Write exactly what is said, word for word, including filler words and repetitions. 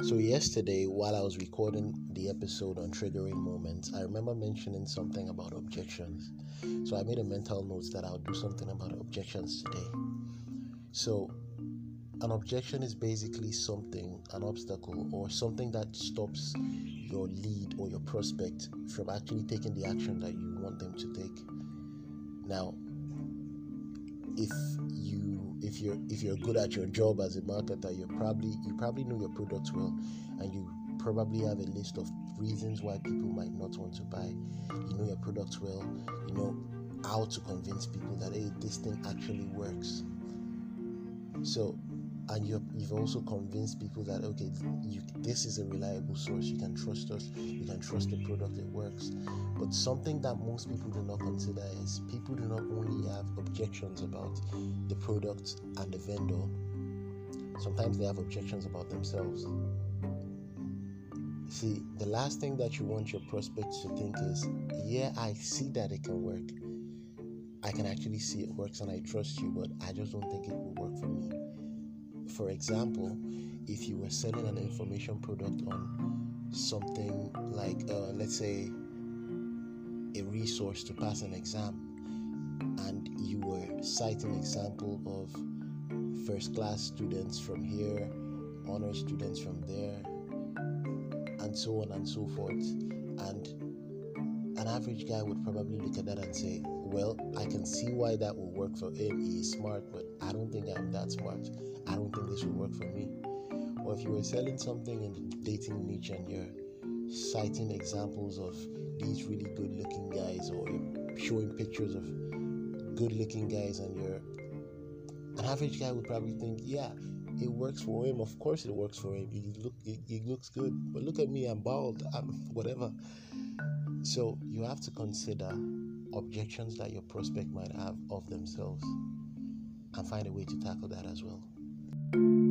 So yesterday, while I was recording the episode on triggering moments, I remember mentioning something about objections. So I made a mental note that I'll do something about objections today. So an objection is basically something, an obstacle, or something that stops your lead or your prospect from actually taking the action that you want them to take. Now, if you if you're if you're good at your job as a marketer, you probably you probably know your products well, and you probably have a list of reasons why people might not want to buy. You know your products well. You know how to convince people that, hey, this thing actually works. So, and you're, you've also convinced people that, okay, you, this is a reliable source. You can trust us. You can trust the product. It works. But something that most people do not consider is people do not only have objections about the product and the vendor. Sometimes they have objections about themselves. See, the last thing that you want your prospects to think is, yeah, I see that it can work. I can actually see it works and I trust you, but I just don't think it will work for me. For example, if you were selling an information product on something like, uh, let's say, a resource to pass an exam, and you were citing example of first-class students from here, honor students from there, and so on and so forth, and an average guy would probably look at that and say, well, I can see why that will work for him. He is smart, but I don't think I'm that smart. I don't think this will work for me. Or if you were selling something in the dating niche and you're citing examples of these really good-looking guys, or you're showing pictures of good-looking guys, and you're an average guy would probably think, yeah, it works for him. Of course, it works for him. He look, he, he looks good. But look at me, I'm bald. I'm whatever. So you have to consider objections that your prospect might have of themselves and find a way to tackle that as well.